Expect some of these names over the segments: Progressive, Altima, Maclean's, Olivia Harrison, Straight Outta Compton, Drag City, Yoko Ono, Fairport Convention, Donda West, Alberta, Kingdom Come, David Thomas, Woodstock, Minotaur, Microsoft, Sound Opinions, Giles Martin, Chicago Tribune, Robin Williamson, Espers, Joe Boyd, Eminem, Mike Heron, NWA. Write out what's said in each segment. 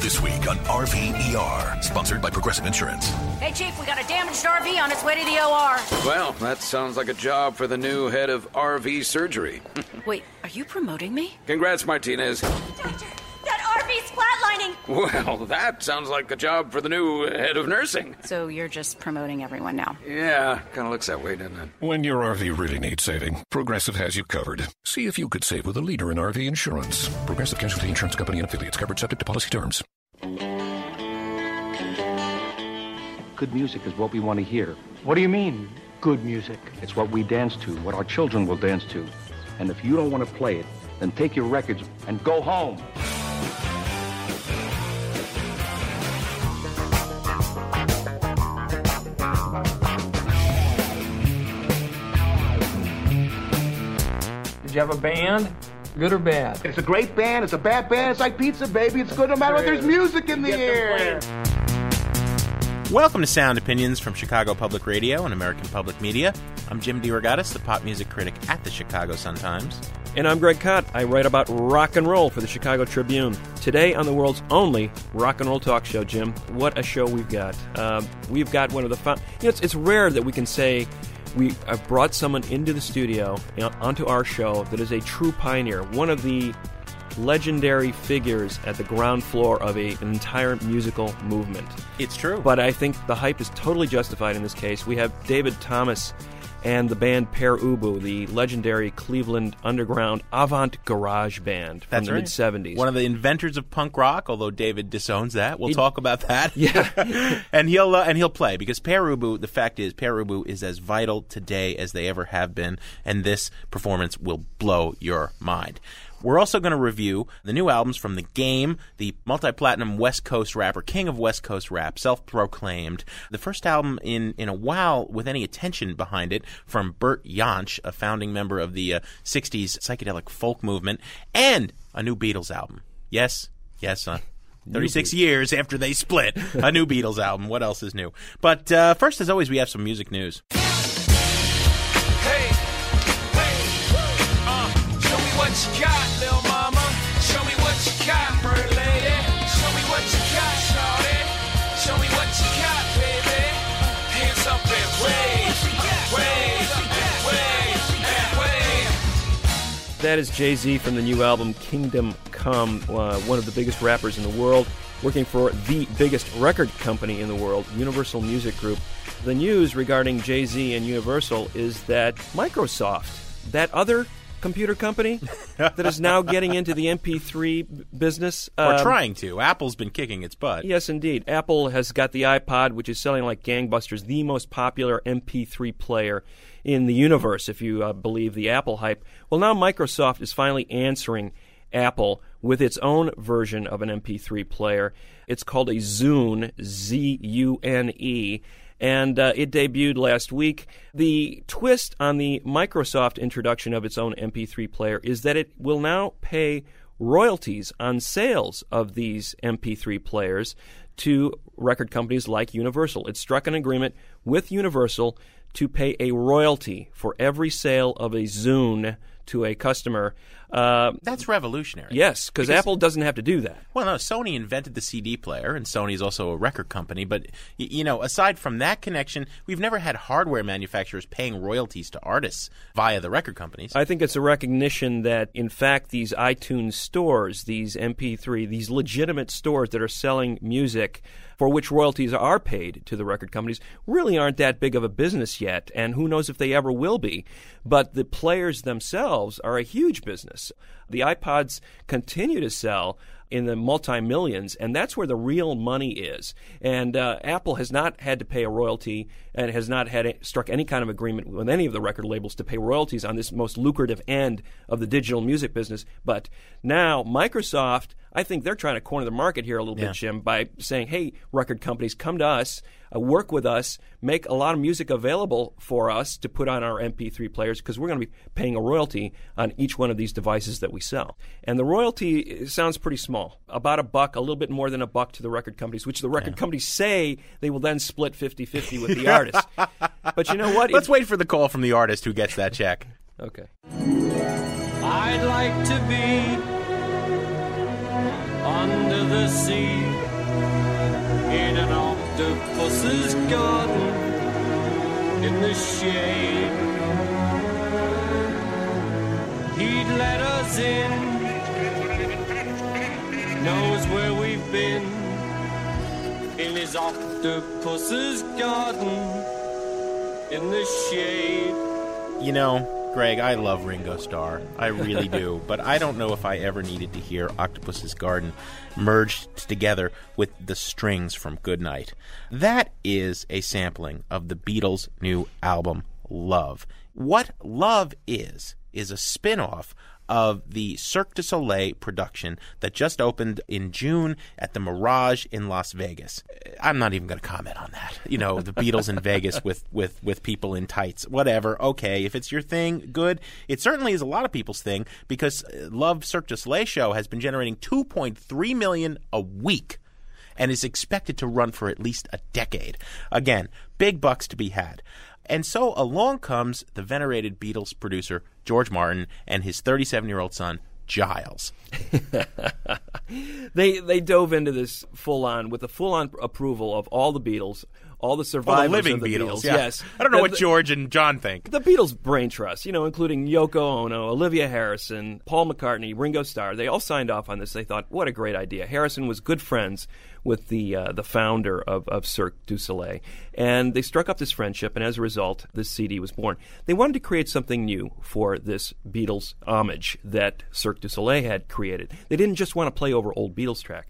This week on RVER, sponsored by Progressive Insurance. Hey, Chief, we got a damaged RV on its way to the OR. Well, that sounds like a job for the new head of RV surgery. Wait, are you promoting me? Congrats, Martinez. Doctor, that RV's flatlining. Well, that sounds like a job for the new head of nursing. So you're just promoting everyone now? Yeah, kind of looks that way, doesn't it? When your RV really needs saving, Progressive has you covered. See if you could save with a leader in RV insurance. Progressive Casualty Insurance Company and affiliates, covered subject to policy terms. Good music is what we want to hear. What do you mean, good music? It's what we dance to, what our children will dance to. And if you don't want to play it, then take your records and go home. Did you have a band? Good or bad? It's a great band. It's a bad band. It's like pizza, baby. It's good no matter what. There's music in the air. Welcome to Sound Opinions from Chicago Public Radio and American Public Media. I'm Jim DeRogatis, the pop music critic at the Chicago Sun-Times. And I'm Greg Kot. I write about rock and roll for the Chicago Tribune. Today on the world's only rock and roll talk show, Jim, what a show we've got. We've got one of the... it's rare that we can say we have brought someone into the studio, onto our show, that is a true pioneer, one of the legendary figures at the ground floor of an entire musical movement. It's true. But I think the hype is totally justified in this case. We have David Thomas and the band Pere Ubu, the legendary Cleveland underground avant-garage band from the mid-'70s. One of the inventors of punk rock, although David disowns that. We'll talk about that. Yeah. And he'll play, because Pere Ubu, the fact is, Pere Ubu is as vital today as they ever have been, and this performance will blow your mind. We're also going to review the new albums from The Game, the multi-platinum West Coast rapper, king of West Coast rap, self-proclaimed. The first album in a while with any attention behind it from Bert Jansch, a founding member of the 60s psychedelic folk movement, and a new Beatles album. Yes, 36 years after they split, a new Beatles album. What else is new? But first, as always, we have some music news. What you got, little mama? Show me what you got, bird lady. Show me what you got, shawty. Show me what you got, baby. Hands up and wave. That is Jay-Z from the new album Kingdom Come, one of the biggest rappers in the world, working for the biggest record company in the world, Universal Music Group. The news regarding Jay-Z and Universal is that Microsoft, that other computer company that is now getting into the MP3 business. Or trying to. Apple's been kicking its butt. Yes, indeed. Apple has got the iPod, which is selling like gangbusters, the most popular MP3 player in the universe, if you believe the Apple hype. Well, now Microsoft is finally answering Apple with its own version of an MP3 player. It's called a Zune, Zune, and it debuted last week. The twist on the Microsoft introduction of its own MP3 player is that it will now pay royalties on sales of these MP3 players to record companies like Universal. It struck an agreement with Universal to pay a royalty for every sale of a Zune to a customer. That's revolutionary. Yes, because Apple doesn't have to do that. Well, no, Sony invented the CD player, and Sony's also a record company. But, you know, aside from that connection, we've never had hardware manufacturers paying royalties to artists via the record companies. I think it's a recognition that, in fact, these iTunes stores, these MP3, these legitimate stores that are selling music for which royalties are paid to the record companies really aren't that big of a business yet, and who knows if they ever will be. But the players themselves themselves are a huge business. The iPods continue to sell in the multi-millions, and that's where the real money is. And Apple has not had to pay a royalty and has not had struck any kind of agreement with any of the record labels to pay royalties on this most lucrative end of the digital music business. But now Microsoft, I think they're trying to corner the market here a little bit, Jim, by saying, hey, record companies, come to us, work with us, make a lot of music available for us to put on our MP3 players, because we're going to be paying a royalty on each one of these devices that we sell. And the royalty sounds pretty small, about $1, a little bit more than $1 to the record companies, which the record companies say they will then split 50-50 with the artist. But you know what? Let's wait for the call from the artist who gets that check. Okay. I'd like to be under the sea in an octopus's garden in the shade. He'd let us in, knows where we've been, in his octopus's garden, in the shade. You know, Greg, I love Ringo Starr. I really do. But I don't know if I ever needed to hear Octopus's Garden merged together with the strings from Goodnight. That is a sampling of the Beatles' new album, Love. What Love is a spin-off of the Cirque du Soleil production that just opened in June at the Mirage in Las Vegas. I'm not even going to comment on that. You know, the Beatles in Vegas with people in tights, whatever. Okay, if it's your thing, good. It certainly is a lot of people's thing, because Love Cirque du Soleil show has been generating $2.3 million a week and is expected to run for at least a decade. Again, big bucks to be had. And so along comes the venerated Beatles producer, George Martin, and his 37-year-old son, Giles. They dove into this full-on, with the full-on approval of all the Beatles, all the survivors of the Beatles. Yeah. Yes. I don't know what George and John think. The Beatles brain trust, you know, including Yoko Ono, Olivia Harrison, Paul McCartney, Ringo Starr, they all signed off on this. They thought, what a great idea. Harrison was good friends with the founder of Cirque du Soleil. And they struck up this friendship, and as a result, this CD was born. They wanted to create something new for this Beatles homage that Cirque du Soleil had created. They didn't just want to play over old Beatles track.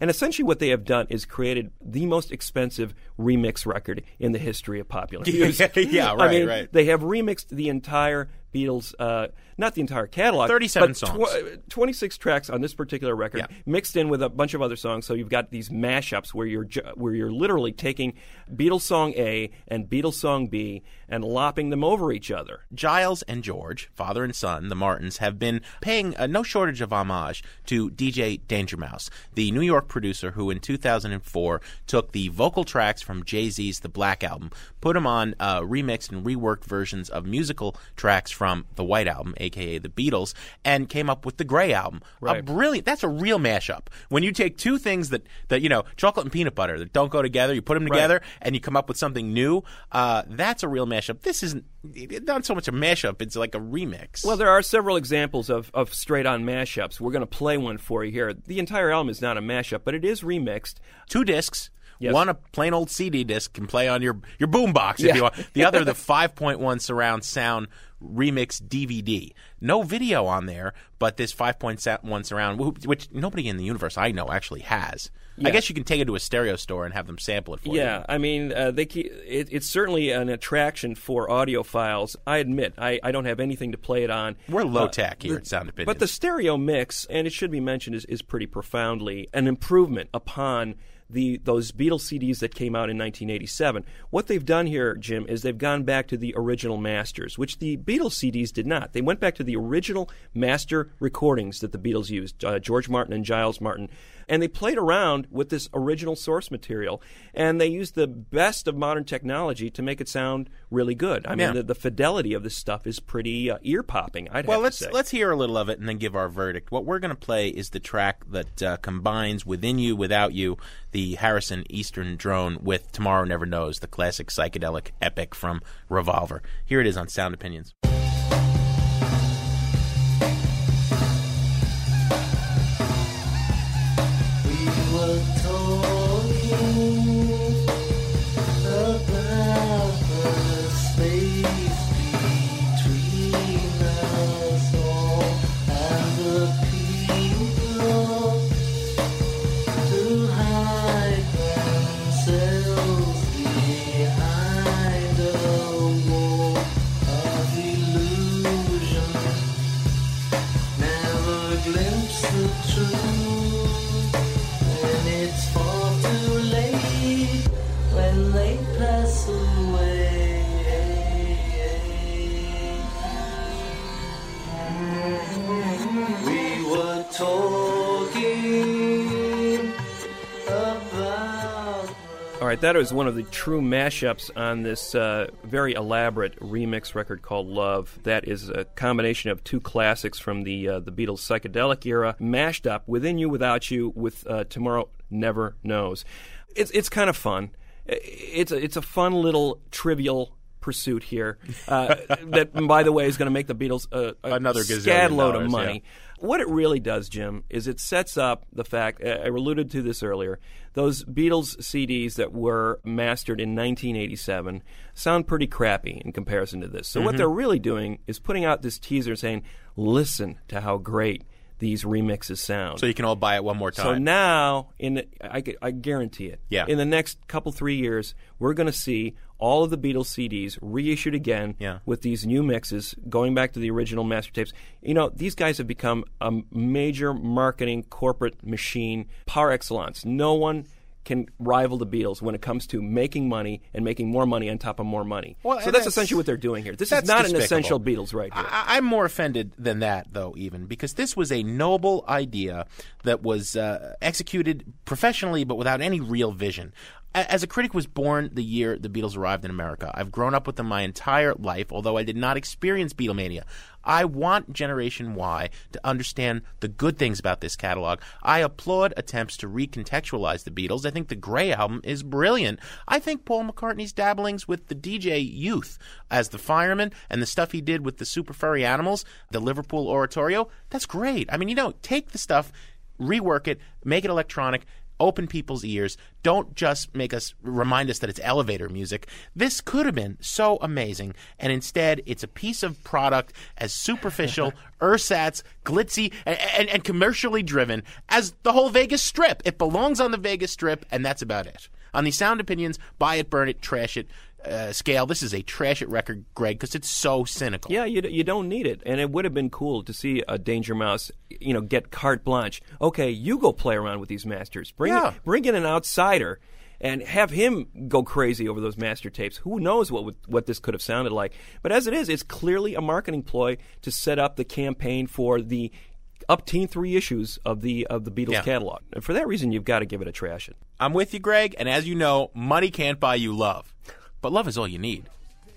And essentially what they have done is created the most expensive remix record in the history of popular music. Right. They have remixed the entire Beatles, not the entire catalog, 37 songs. 26 tracks on this particular record, mixed in with a bunch of other songs. So you've got these mashups where you're literally taking Beatles song A and Beatles song B and lopping them over each other. Giles and George, father and son, the Martins, have been paying no shortage of homage to DJ Danger Mouse, the New York producer who in 2004 took the vocal tracks from Jay-Z's The Black Album, put them on remixed and reworked versions of musical tracks from the White Album, a.k.a. the Beatles, and came up with the Grey Album. Right. That's a real mashup. When you take two things that you know, chocolate and peanut butter, that don't go together, you put them together, and you come up with something new, that's a real mashup. This isn't not so much a mashup, it's like a remix. Well, there are several examples of straight-on mashups. We're going to play one for you here. The entire album is not a mashup, but it is remixed. 2 discs. Yes. One, a plain old CD disc, can play on your boombox if you want. The other, the 5.1 surround sound remix DVD. No video on there, but this 5.1 surround, which nobody in the universe I know actually has. Yeah. I guess you can take it to a stereo store and have them sample it for you. Yeah, I mean, it's certainly an attraction for audiophiles. I admit, I don't have anything to play it on. We're low-tech here at Sound Opinions. But the stereo mix, and it should be mentioned, is pretty profoundly an improvement upon those Beatles CDs that came out in 1987. What they've done here, Jim, is they've gone back to the original masters, which the Beatles CDs did not. They went back to the original master recordings that the Beatles used, George Martin and Giles Martin, and they played around with this original source material, and they used the best of modern technology to make it sound really good. I mean, the fidelity of this stuff is pretty ear-popping, I'd have to say. Let's hear a little of it and then give our verdict. What we're going to play is the track that combines Within You, Without You, the Harrison Eastern drone, with Tomorrow Never Knows, the classic psychedelic epic from Revolver. Here it is on Sound Opinions. talking about. All right, that was one of the true mashups on this very elaborate remix record called Love. That is a combination of two classics from the Beatles' psychedelic era, mashed up, Within You, Without You, with Tomorrow Never Knows. It's kind of fun. It's a fun little trivial pursuit here that, by the way, is going to make the Beatles another scad load of money. Yeah. What it really does, Jim, is it sets up the fact, I alluded to this earlier, those Beatles CDs that were mastered in 1987 sound pretty crappy in comparison to this. So what they're really doing is putting out this teaser saying, listen to how great these remixes sound. So you can all buy it one more time. So now, I guarantee it, in the next couple, 3 years, we're going to see all of the Beatles CDs reissued again with these new mixes, going back to the original master tapes. You know, these guys have become a major marketing corporate machine par excellence. No one can rival the Beatles when it comes to making money and making more money on top of more money. Well, so that's essentially what they're doing here. This is not despicable. An essential Beatles right here. I'm more offended than that, though, even, because this was a noble idea that was executed professionally but without any real vision. As a critic was born the year the Beatles arrived in America. I've grown up with them my entire life, although I did not experience Beatlemania. I want Generation Y to understand the good things about this catalog. I applaud attempts to recontextualize the Beatles. I think the Grey album is brilliant. I think Paul McCartney's dabblings with the DJ Youth as the fireman and the stuff he did with the Super Furry Animals, the Liverpool Oratorio, that's great. I mean, you know, take the stuff, rework it, make it electronic, open people's ears. Don't just remind us that it's elevator music. This could have been so amazing, and instead it's a piece of product as superficial, ersatz, glitzy, and commercially driven as the whole Vegas Strip. It belongs on the Vegas Strip, and that's about it. On the Sound Opinions, buy it, burn it, trash it scale, this is a trash it record, Greg, because it's so cynical. Yeah, you don't need it, and it would have been cool to see a Danger Mouse, you know, get carte blanche. Okay, you go play around with these masters. Bring in an outsider and have him go crazy over those master tapes. Who knows what this could have sounded like? But as it is, it's clearly a marketing ploy to set up the campaign for the upteenth reissues of the Beatles catalog. And for that reason, you've got to give it a trash it. I'm with you, Greg, and as you know, money can't buy you love. But love is all you need.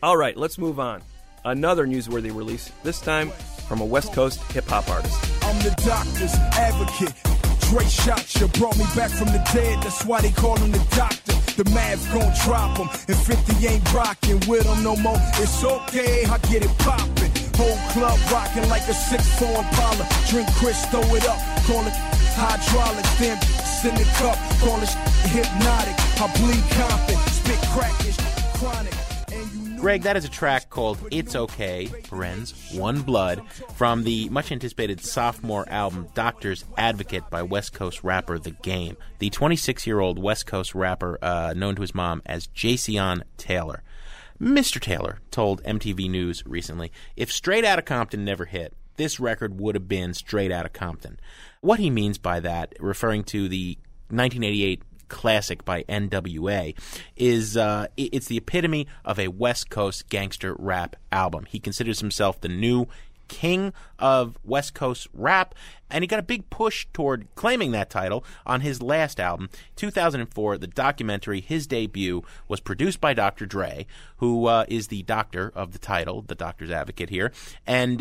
All right, let's move on. Another newsworthy release, this time from a West Coast hip-hop artist. I'm the Doctor's Advocate. Dre shot you, brought me back from the dead. That's why they call him the Doctor. The Mavs gon' drop him, and 50 ain't rockin' with him no more. It's okay, I get it poppin'. Whole club rockin' like a 6-4 Impala. Drink Chris, throw it up, call it hydraulics. Then send the cup, call it hypnotic. I bleed Compton, spit crackish. Greg, that is a track called It's Okay, Friends, One Blood, from the much-anticipated sophomore album Doctor's Advocate by West Coast rapper The Game. The 26-year-old West Coast rapper known to his mom as Jaycion Taylor. Mr. Taylor told MTV News recently, if Straight Outta Compton never hit, this record would have been Straight Outta Compton. What he means by that, referring to the 1988 classic by NWA, is it's the epitome of a West Coast gangster rap album. He considers himself the new king of West Coast rap, and he got a big push toward claiming that title on his last album, 2004, the documentary His Debut, was produced by Dr. Dre, who is the doctor of the title, the Doctor's Advocate here, and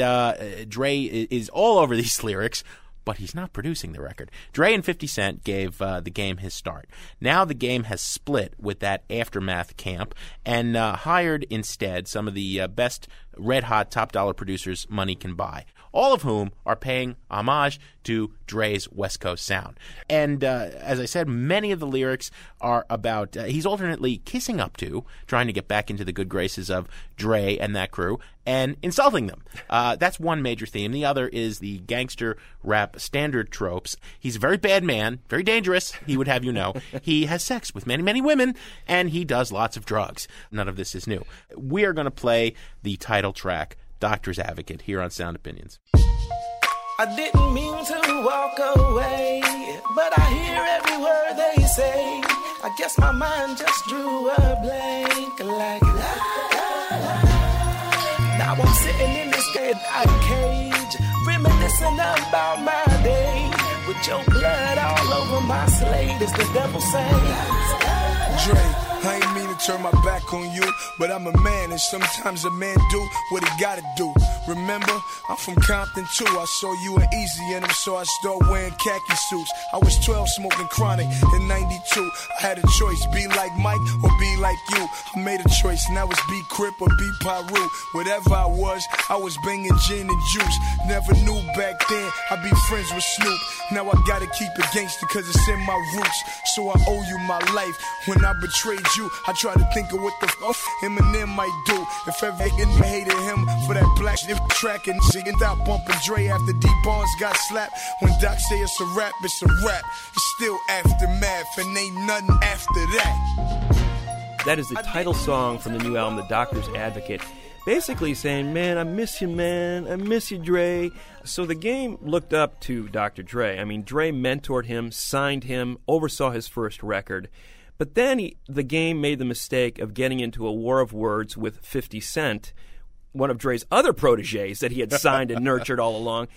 Dre is all over these lyrics, but he's not producing the record. Dre and 50 Cent gave The Game his start. Now The Game has split with that aftermath camp and hired instead some of the best red-hot top-dollar producers money can buy, all of whom are paying homage to Dre's West Coast sound. And as I said, many of the lyrics are about he's alternately kissing up to, trying to get back into the good graces of Dre and that crew, and insulting them. That's one major theme. The other is the gangster rap standard tropes. He's a very bad man, very dangerous, he would have you know. He has sex with many, many women, and he does lots of drugs. None of this is new. We are going to play the title track, Doctor's Advocate, here on Sound Opinions. I didn't mean to walk away, but I hear every word they say. I guess my mind just drew a blank, like now I'm sitting in this dead eye cage, reminiscing about my days. Put your blood all over my slate, it's the devil saying. Dre. I ain't mean to turn my back on you, but I'm a man, and sometimes a man do what he gotta do. Remember, I'm from Compton too. I saw you in Easy, and I'm so I start wearing khaki suits. I was 12 smoking chronic in 92. I had a choice, be like Mike or be like you. I made a choice, now it's be Crip or be Piru. Whatever I was banging gin and juice. Never knew back then I'd be friends with Snoop. Now I gotta keep it gangster cause it's in my roots. So I owe you my life. When I betrayed you, I try to think of what the fuck Eminem might do. If ever I hated him for that black shit track and shit, and out bumping Dre after D Barnes got slapped. When Doc say it's a rap, it's a rap. It's still Aftermath, and ain't nothing after that. That is the title song from the new album, The Doctor's Advocate. Basically saying, man, I miss you, man. I miss you, Dre. So The Game looked up to Dr. Dre. I mean, Dre mentored him, signed him, oversaw his first record. But then The Game made the mistake of getting into a war of words with 50 Cent, one of Dre's other proteges that he had signed and nurtured all along.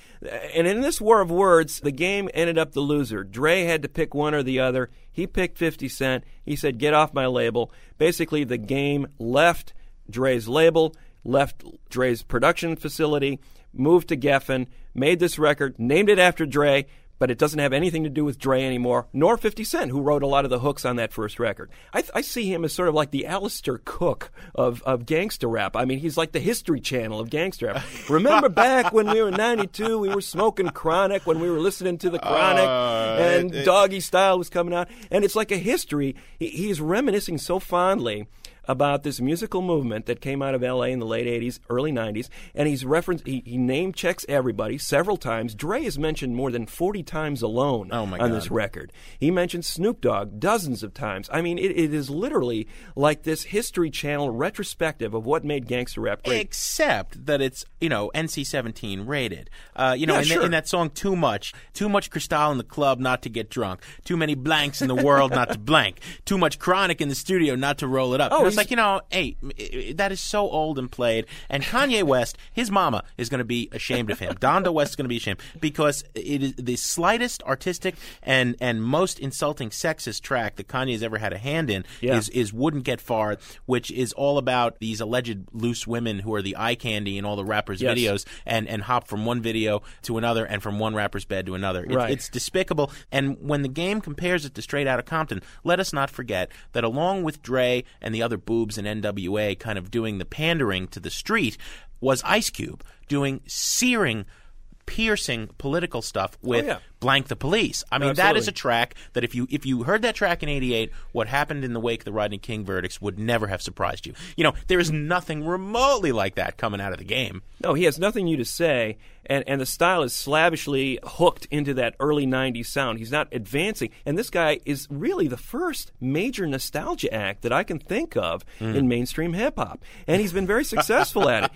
And in this war of words, The Game ended up the loser. Dre had to pick one or the other. He picked 50 Cent. He said, get off my label. Basically, The Game left Dre's label, left Dre's production facility, moved to Geffen, made this record, named it after Dre, but it doesn't have anything to do with Dre anymore, nor 50 Cent, who wrote a lot of the hooks on that first record. I see him as sort of like the Alistair Cook of gangster rap. I mean, he's like the History Channel of gangster rap. Remember back when we were in 92, we were smoking Chronic, when we were listening to the Chronic, and Doggy Style was coming out. And it's like a history. He's reminiscing so fondly about this musical movement that came out of L.A. in the late 80s, early 90s, and he's referenced, he name-checks everybody several times. Dre is mentioned more than 40 times alone on this record. He mentions Snoop Dogg dozens of times. I mean, it is literally like this History Channel retrospective of what made gangster rap great. Except that it's, NC-17 rated. In that song, Too Much Cristal in the club not to get drunk. Too many blanks in the world not to blank. Too much Chronic in the studio not to roll it up. Oh, it's like, that is so old and played. And Kanye West, his mama, is going to be ashamed of him. Donda West is going to be ashamed because it is the slightest artistic and most insulting sexist track that Kanye's ever had a hand in is Wouldn't Get Far, which is all about these alleged loose women who are the eye candy in all the rappers' videos and hop from one video to another and from one rapper's bed to another. It's despicable. And when The Game compares it to Straight Outta Compton, let us not forget that along with Dre and the other boobs and NWA kind of doing the pandering to the street was Ice Cube doing searing, piercing political stuff with Blank the Police. I mean, That is a track that if you heard that track in 88, what happened in the wake of the Rodney King verdicts would never have surprised you. There is nothing remotely like that coming out of The Game. No, he has nothing new to say, and the style is slavishly hooked into that early 90s sound. He's not advancing, and this guy is really the first major nostalgia act that I can think of in mainstream hip-hop, and he's been very successful at it.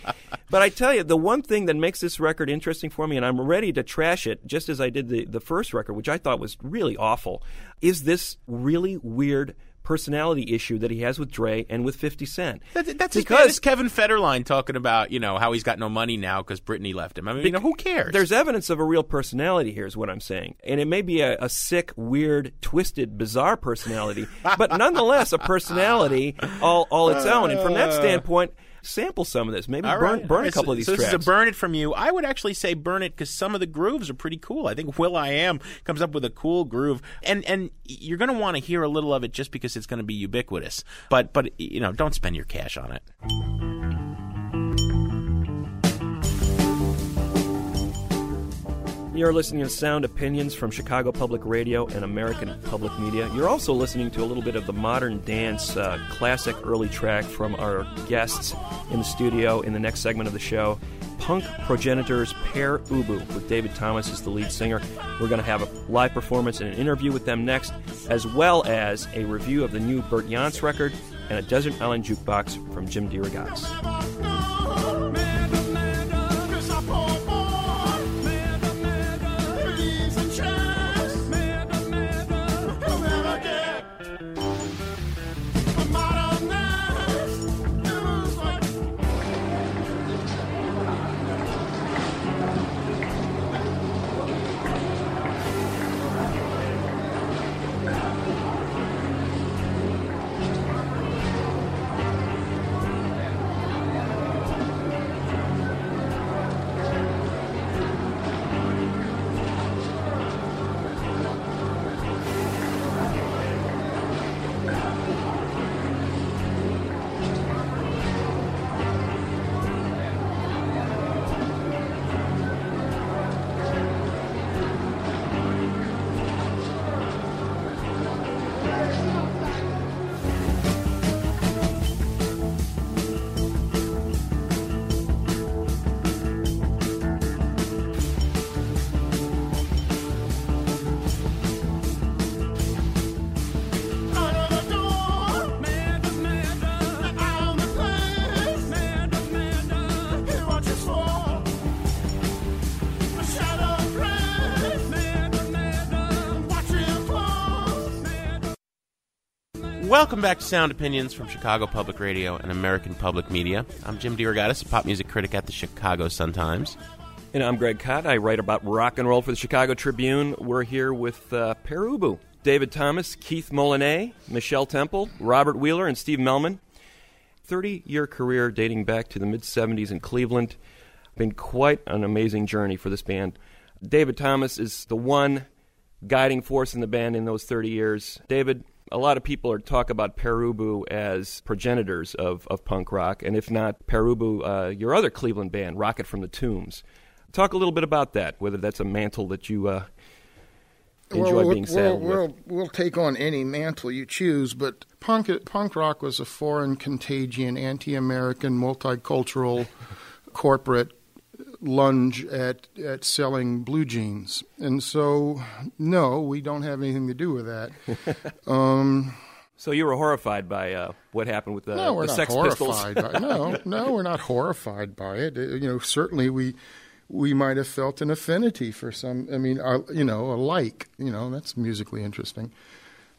But I tell you, the one thing that makes this record interesting for me, and I'm ready to trash it just as I did the first record, which I thought was really awful, is this really weird personality issue that he has with Dre and with 50 Cent. That's Kevin Federline talking about, how he's got no money now because Britney left him. I mean, who cares? There's evidence of a real personality here is what I'm saying. And it may be a sick, weird, twisted, bizarre personality, but nonetheless a personality all its own. And from that standpoint, sample some of this. Maybe burn a couple of these tracks. This is a burn it from you. I would actually say burn it because some of the grooves are pretty cool. I think will.i.am comes up with a cool groove, and you're going to want to hear a little of it just because it's going to be ubiquitous. But don't spend your cash on it. You're listening to Sound Opinions from Chicago Public Radio and American Public Media. You're also listening to a little bit of the Modern Dance classic early track from our guests in the studio in the next segment of the show, punk progenitors Pere Ubu, with David Thomas as the lead singer. We're going to have a live performance and an interview with them next, as well as a review of the new Bert Jansch record and a Desert Island Jukebox from Jim DeRogatis. Welcome back to Sound Opinions from Chicago Public Radio and American Public Media. I'm Jim DeRogatis, a pop music critic at the Chicago Sun-Times. And I'm Greg Kot. I write about rock and roll for the Chicago Tribune. We're here with Pere Ubu, David Thomas, Keith Molinet, Michelle Temple, Robert Wheeler, and Steve Melman. 30-year career dating back to the mid-'70s in Cleveland. Been quite an amazing journey for this band. David Thomas is the one guiding force in the band in those 30 years. David, a lot of people are talk about Pere Ubu as progenitors of punk rock, and if not Pere Ubu, your other Cleveland band, Rocket from the Tombs. Talk a little bit about that, whether that's a mantle that you enjoy being saddled with. We'll take on any mantle you choose, but punk rock was a foreign, contagion, anti-American, multicultural, corporate lunge at selling blue jeans. And so, no, we don't have anything to do with that. So you were horrified by what happened with the Sex Pistols? No, we're not horrified by it. Certainly we might have felt an affinity for some, that's musically interesting.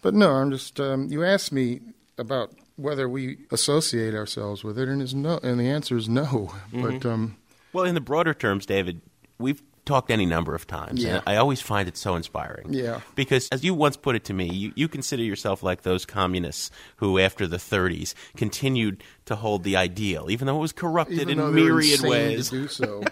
But no, I'm just, you asked me about whether we associate ourselves with it, and the answer is no. Mm-hmm. But well, in the broader terms, David, we've talked any number of times, and I always find it so inspiring. Yeah. Because as you once put it to me, you consider yourself like those communists who, after the 30s, continued to hold the ideal, even though it was corrupted in myriad ways. To do so.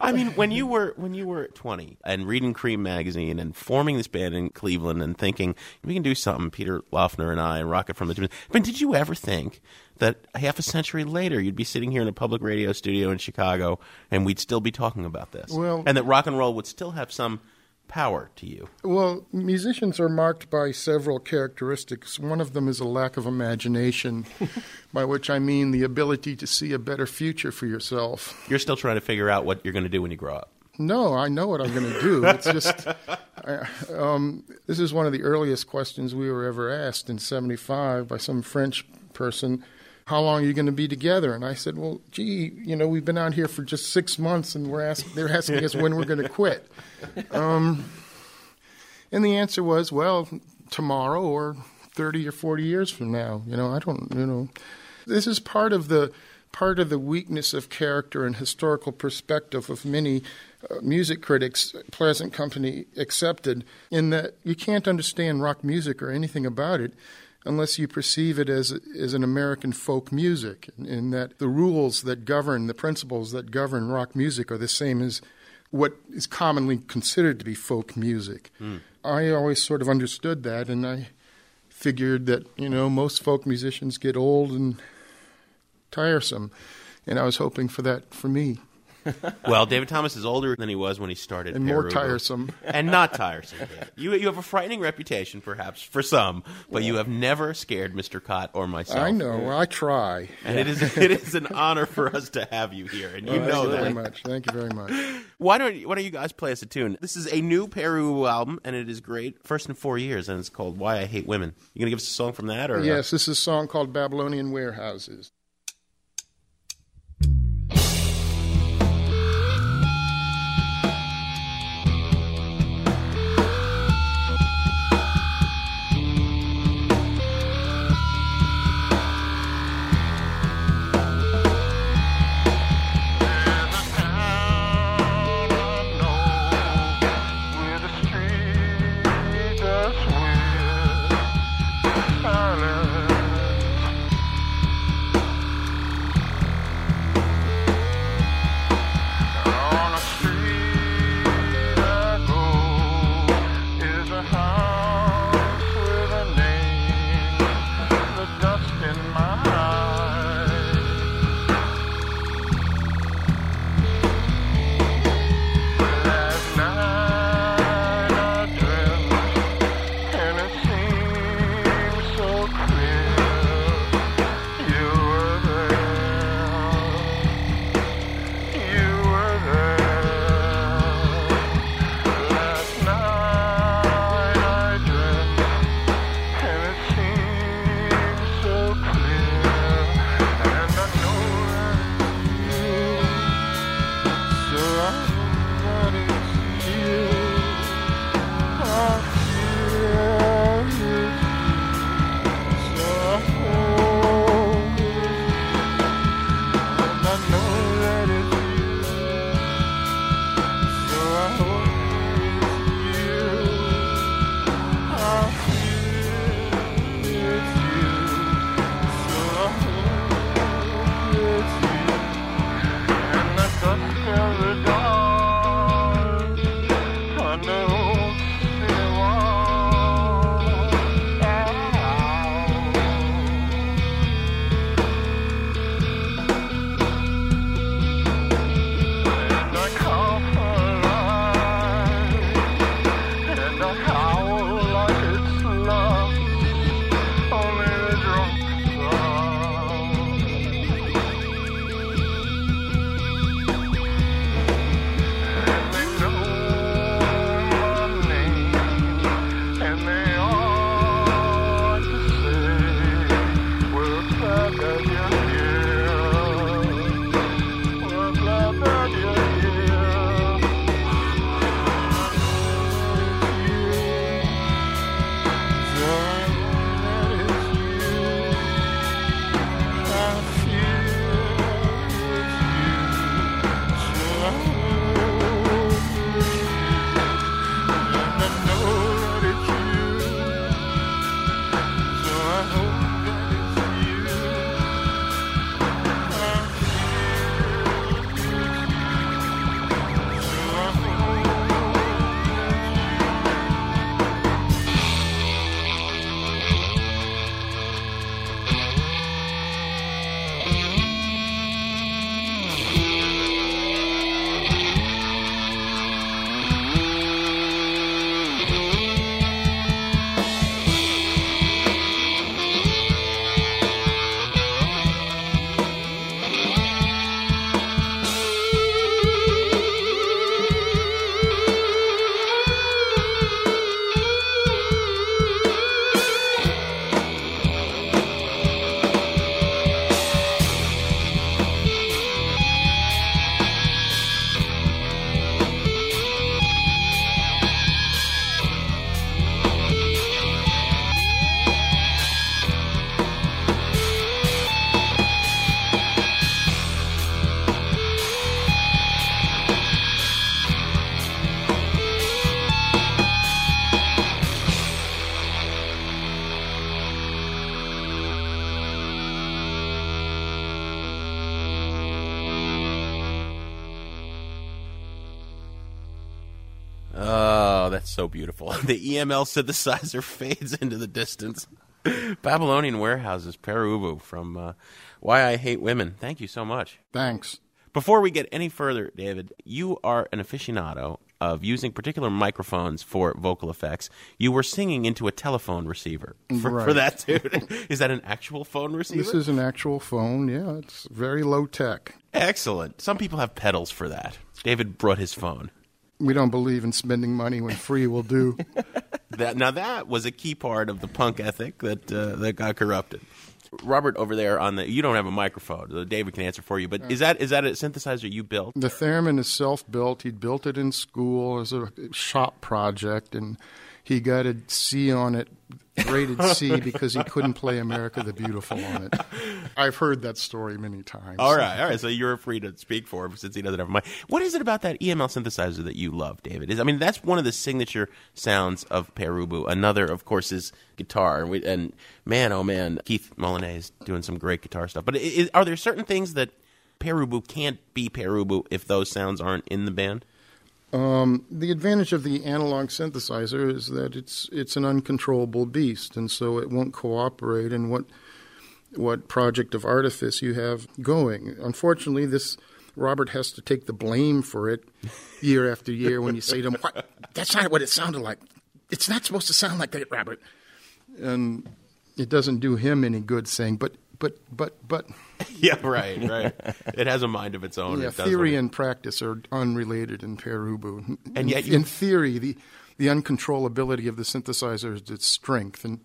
I mean, when you were 20 and reading Cream magazine and forming this band in Cleveland and thinking, we can do something, Peter Loeffner and I and Rocket from the Tombs. But did you ever think that half a century later you'd be sitting here in a public radio studio in Chicago and we'd still be talking about this? Well, and that rock and roll would still have some power to you? Well, musicians are marked by several characteristics. One of them is a lack of imagination, by which I mean the ability to see a better future for yourself. You're still trying to figure out what you're going to do when you grow up. No, I know what I'm going to do. It's just, this is one of the earliest questions we were ever asked in 1975 by some French person. How long are you going to be together? And I said, well, gee, we've been out here for just 6 months, and they're asking us when we're going to quit. And the answer was, well, tomorrow or 30 or 40 years from now. This is part of the weakness of character and historical perspective of many music critics, pleasant company accepted, in that you can't understand rock music or anything about it unless you perceive it as an American folk music, in that the rules that govern, the principles that govern rock music are the same as what is commonly considered to be folk music. Mm. I always sort of understood that, and I figured that, most folk musicians get old and tiresome, and I was hoping for that for me. Well, David Thomas is older than he was when he started. And more tiresome. And not tiresome. You have a frightening reputation, perhaps, for some, but you have never scared Mr. Kot or myself. I know. I try. And it is an honor for us to have you here, and Thank you very much. Why don't you guys play us a tune? This is a new Pere Ubu album, and it is great. First in 4 years, and it's called Why I Hate Women. You going to give us a song from that? Or yes, this is a song called Babylonian Warehouses. So beautiful. The EML synthesizer fades into the distance. Babylonian Warehouses, Pere Ubu from Why I Hate Women. Thank you so much. Thanks. Before we get any further, David, you are an aficionado of using particular microphones for vocal effects. You were singing into a telephone receiver for that, dude. Is that an actual phone receiver? This is an actual phone, yeah. It's very low tech. Excellent. Some people have pedals for that. David brought his phone. We don't believe in spending money when free will do. That was a key part of the punk ethic that got corrupted. Robert over there on the, you don't have a microphone. David can answer for you, but is that a synthesizer you built? The theremin is self-built. He built it in school as a shop project, and he got a C on it, rated C, because he couldn't play America the Beautiful on it. I've heard that story many times. All right. So you're free to speak for him since he doesn't have a mic. What is it about that EML synthesizer that you love, David? That's one of the signature sounds of Pere Ubu. Another, of course, is guitar. And man, oh man, Keith Molinay is doing some great guitar stuff. But are there certain things that Pere Ubu can't be Pere Ubu if those sounds aren't in the band? The advantage of the analog synthesizer is that it's an uncontrollable beast, and so it won't cooperate in what project of artifice you have going. Unfortunately, this Robert has to take the blame for it year after year when you say to him, "What? That's not what it sounded like. It's not supposed to sound like that, Robert." And it doesn't do him any good saying, but. Yeah, right. It has a mind of its own. Yeah, theory and practice are unrelated in Pere Ubu. And yet in theory, the uncontrollability of the synthesizer is its strength, and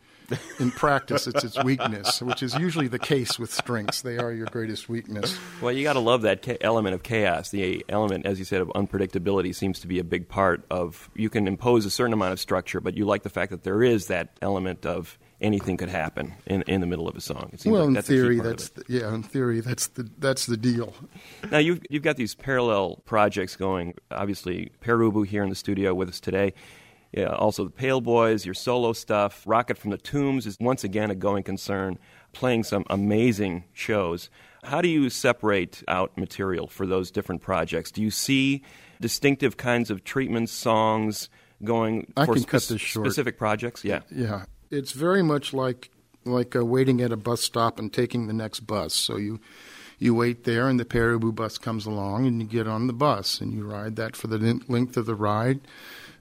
in practice, it's its weakness, which is usually the case with strengths. They are your greatest weakness. Well, you got to love that element of chaos. The element, as you said, of unpredictability seems to be a big part of. You can impose a certain amount of structure, but you like the fact that there is that element of. Anything could happen in the middle of a song. It seems well, like that's in theory, that's the deal. Now you've got these parallel projects going. Obviously, Pere Ubu here in the studio with us today. Yeah, also the Pale Boys, your solo stuff. Rocket from the Tombs is once again a going concern, playing some amazing shows. How do you separate out material for those different projects? Do you see distinctive kinds of treatments, songs? going for specific projects? Yeah. Yeah. It's very much like waiting at a bus stop and taking the next bus. So you wait there, and the Pere Ubu bus comes along, and you get on the bus, and you ride that for the length of the ride.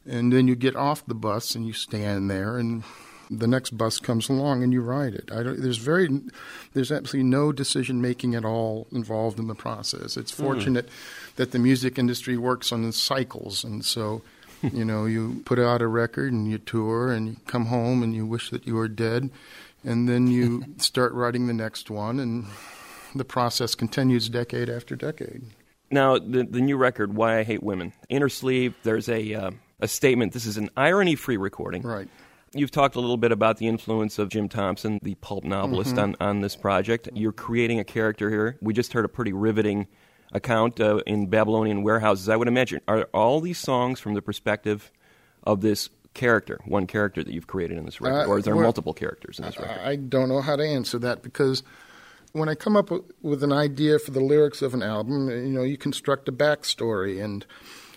And then you get off the bus, and you stand there, and the next bus comes along, and you ride it. There's absolutely no decision-making at all involved in the process. It's fortunate that the music industry works on cycles, and so – you know, you put out a record and you tour and you come home and you wish that you were dead, and then you start writing the next one, and the process continues decade after decade. Now, the new record, Why I Hate Women, Inner Sleeve, there's a statement. This is an irony-free recording. Right. You've talked a little bit about the influence of Jim Thompson, the pulp novelist, on this project. You're creating a character here. We just heard a pretty riveting account in Babylonian warehouses. I would imagine, are all these songs from the perspective of this character, one character that you've created in this record, or is there multiple characters in this record? I don't know how to answer that, because when I come up with an idea for the lyrics of an album, you know, you construct a backstory, and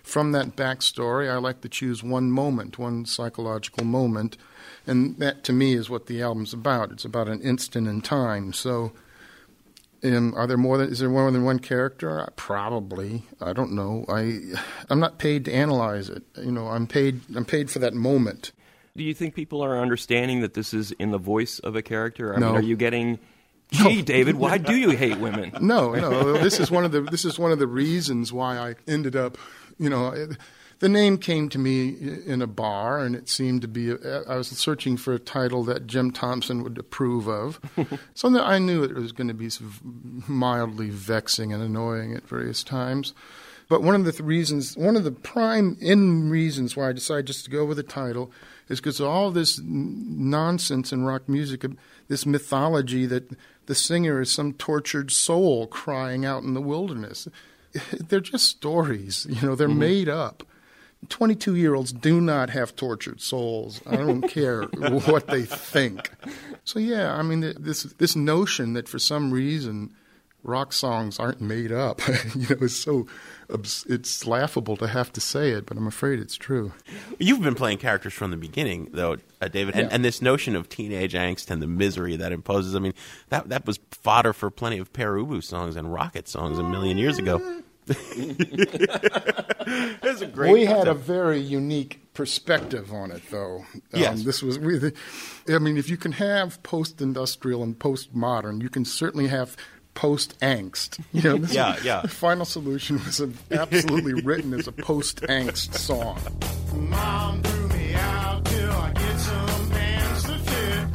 from that backstory, I like to choose one moment, one psychological moment, and that to me is what the album's about. It's about an instant in time. So Is there more than one character? Probably. I don't know. I'm not paid to analyze it. You know, I'm paid for that moment. Do you think people are understanding that this is in the voice of a character? I mean, are you getting, gee, David, why do you hate women? No. This is one of the reasons why I ended up, you know, the name came to me in a bar, and it seemed to be I was searching for a title that Jim Thompson would approve of. So I knew it was going to be mildly vexing and annoying at various times. But one of the prime reasons why I decided just to go with a title is because all this nonsense in rock music, this mythology that the singer is some tortured soul crying out in the wilderness. They're just stories. You know, they're made up. 22-year-olds do not have tortured souls. I don't care what they think. So, yeah, I mean, this notion that for some reason rock songs aren't made up, you know, is so it's laughable to have to say it, but I'm afraid it's true. You've been playing characters from the beginning, though, David, and this notion of teenage angst and the misery that imposes, I mean, that was fodder for plenty of Pere Ubu songs and Rocket songs a million years ago. That's a great we concept. Had a very unique perspective on it, though. Yes. This was really, I mean, if you can have post-industrial and post-modern, you can certainly have post-angst. You know, The Final Solution was absolutely written as a post-angst song. Mom threw me out till I get some pants to fit.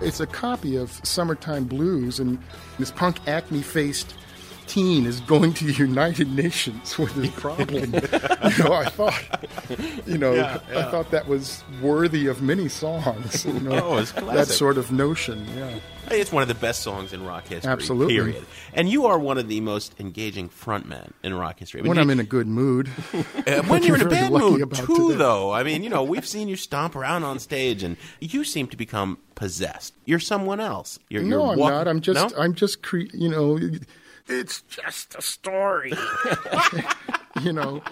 It's a copy of Summertime Blues, and this punk acne-faced teen is going to the United Nations with his problem. I thought that was worthy of many songs. You know, it's classic. That sort of notion. Yeah, it's one of the best songs in rock history. Absolutely. Period. And you are one of the most engaging frontmen in rock history. I mean, when I'm in a good mood. When you're in a bad mood, too, though. I mean, you know, we've seen you stomp around on stage, and you seem to become possessed. You're someone else. I'm not. I'm just it's just a story. You know,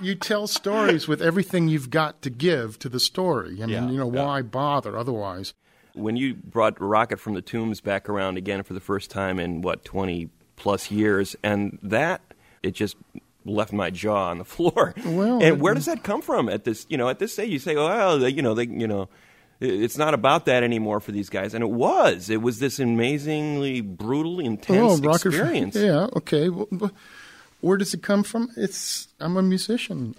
you tell stories with everything you've got to give to the story. I mean, why bother otherwise? When you brought Rocket from the Tombs back around again for the first time in, 20-plus years, and it just left my jaw on the floor. Well, and where does that come from at this stage? You say, it's not about that anymore for these guys. And it was. It was this amazingly brutal, intense experience. Okay. Well, where does it come from? I'm a musician.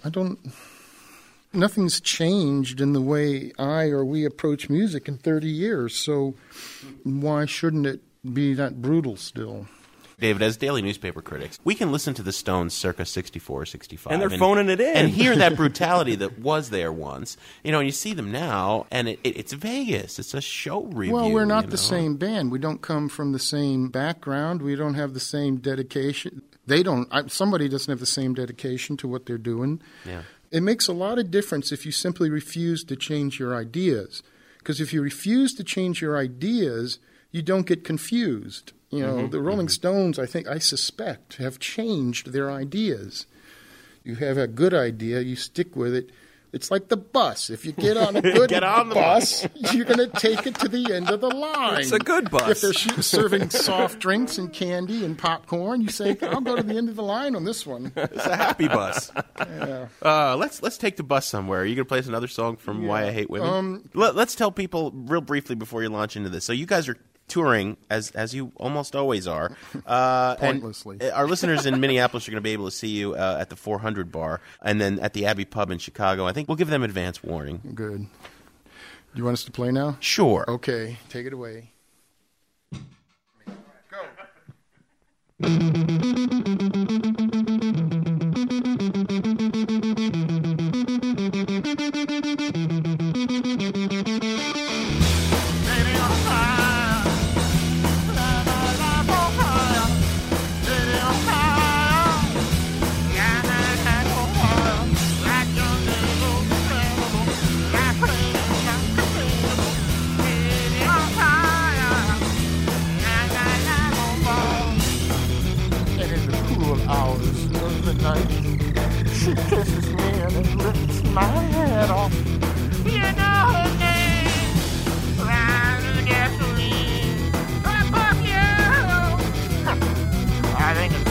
Nothing's changed in the way I or we approach music in 30 years. So why shouldn't it be that brutal still? David, as daily newspaper critics, we can listen to the Stones circa 64 or 65. And they're phoning it in. And hear that brutality that was there once. You know, and you see them now, and it's Vegas. It's a show review. Well, we're not the same band. We don't come from the same background. We don't have the same dedication. They don't. Somebody doesn't have the same dedication to what they're doing. Yeah. It makes a lot of difference if you simply refuse to change your ideas. Because if you refuse to change your ideas, you don't get confused. You know, the Rolling Stones, I suspect, have changed their ideas. You have a good idea, you stick with it. It's like the bus. If you get on a good bus, you're going to take it to the end of the line. It's a good bus. If they're serving soft drinks and candy and popcorn, you say, I'll go to the end of the line on this one. It's a happy bus. Yeah. Let's take the bus somewhere. Are you going to play us another song from Why I Hate Women? Let's tell people real briefly before you launch into this. So you guys are touring, as you almost always are. Pointlessly. And our listeners in Minneapolis are going to be able to see you at the 400 Bar and then at the Abbey Pub in Chicago. I think we'll give them advance warning. Good. Do you want us to play now? Sure. Okay. Take it away. Go. She kisses me and lifts my head off. You know her name, round of the gasoline. I fuck you. I think it's when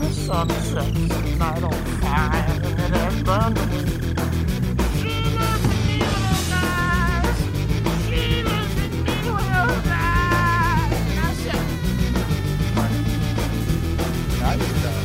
the sun sets and I don't fire and it has burned away. She looks at me with her eyes. She looks at me with her eyes. And I said, I just died.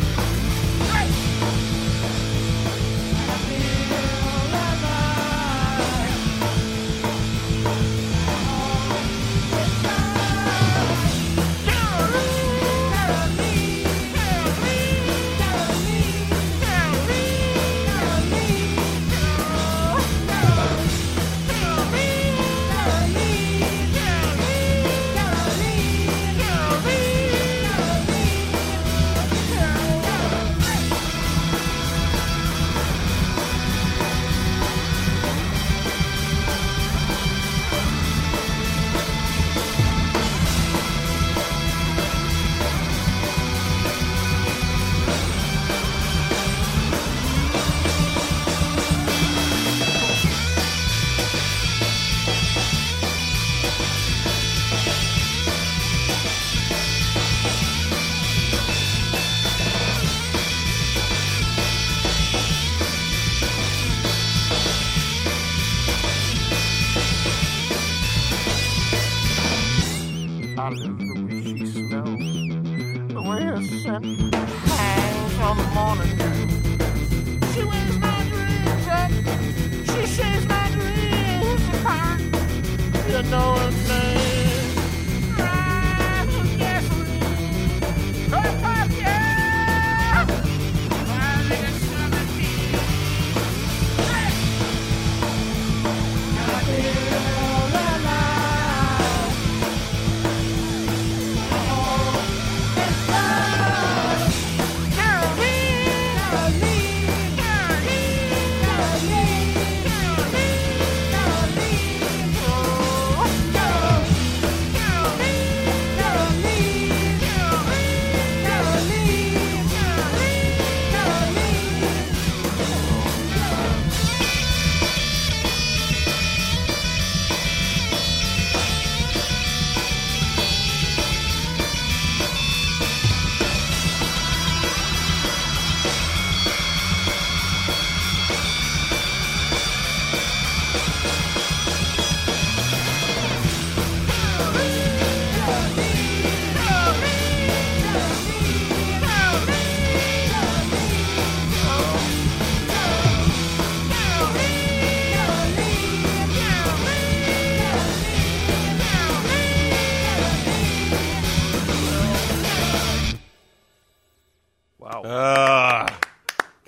Wow.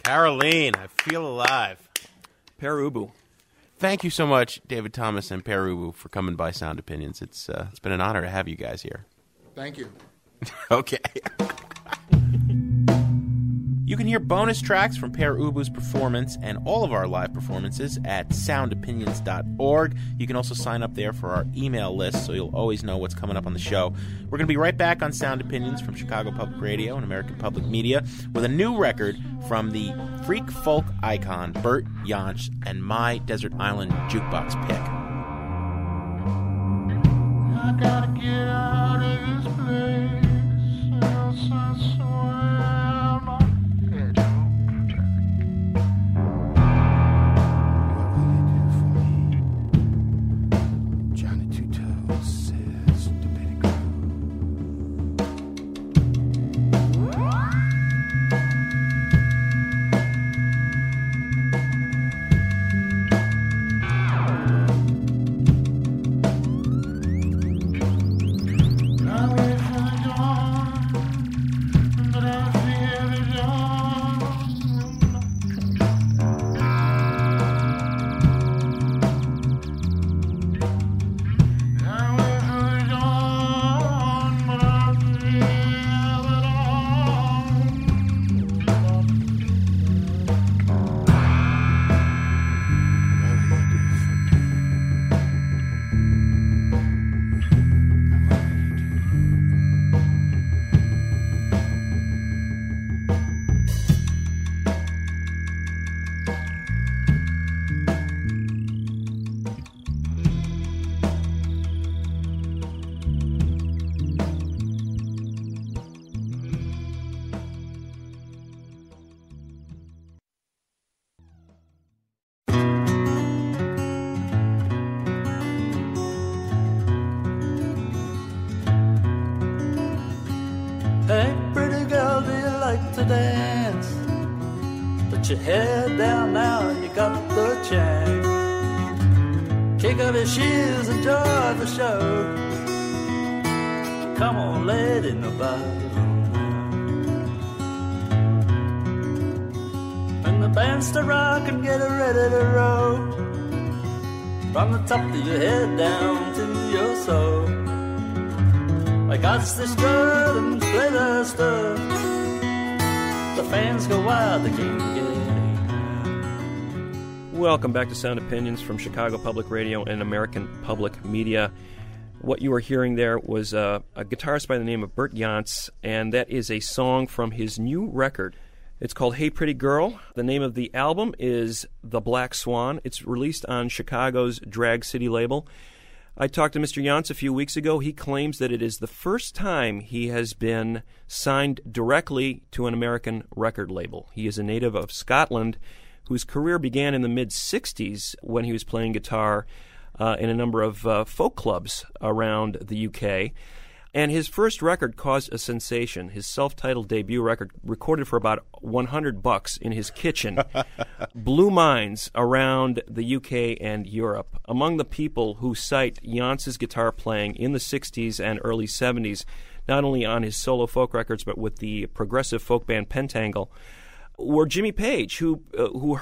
Caroline, I feel alive. Pere Ubu. Thank you so much, David Thomas and Pere Ubu, for coming by Sound Opinions. It's been an honor to have you guys here. Thank you. Okay. You can hear bonus tracks from Pere Ubu's performance and all of our live performances at soundopinions.org. You can also sign up there for our email list so you'll always know what's coming up on the show. We're going to be right back on Sound Opinions from Chicago Public Radio and American Public Media with a new record from the freak folk icon Bert Jansch and my Desert Island Jukebox pick. I gotta get out of this place. Your head down now, you got the chance. Kick up your shoes, enjoy the show. Come on, lady, nobody around. When the band's to rock and get ready to roll, from the top of your head down to your soul. I got the strut and play the stuff. The fans go wild, they can't get. Welcome back to Sound Opinions from Chicago Public Radio and American Public Media. What you were hearing there was a guitarist by the name of Bert Jansch, and that is a song from his new record. It's called Hey Pretty Girl. The name of the album is The Black Swan. It's released on Chicago's Drag City label. I talked to Mr. Jansch a few weeks ago. He claims that it is the first time he has been signed directly to an American record label. He is a native of Scotland, whose career began in the mid-'60s when he was playing guitar in a number of folk clubs around the UK. And his first record caused a sensation. His self-titled debut record, recorded for about $100 in his kitchen, blew minds around the UK and Europe. Among the people who cite Jansch's guitar playing in the 60s and early 70s, not only on his solo folk records but with the progressive folk band Pentangle, were Jimmy Page, who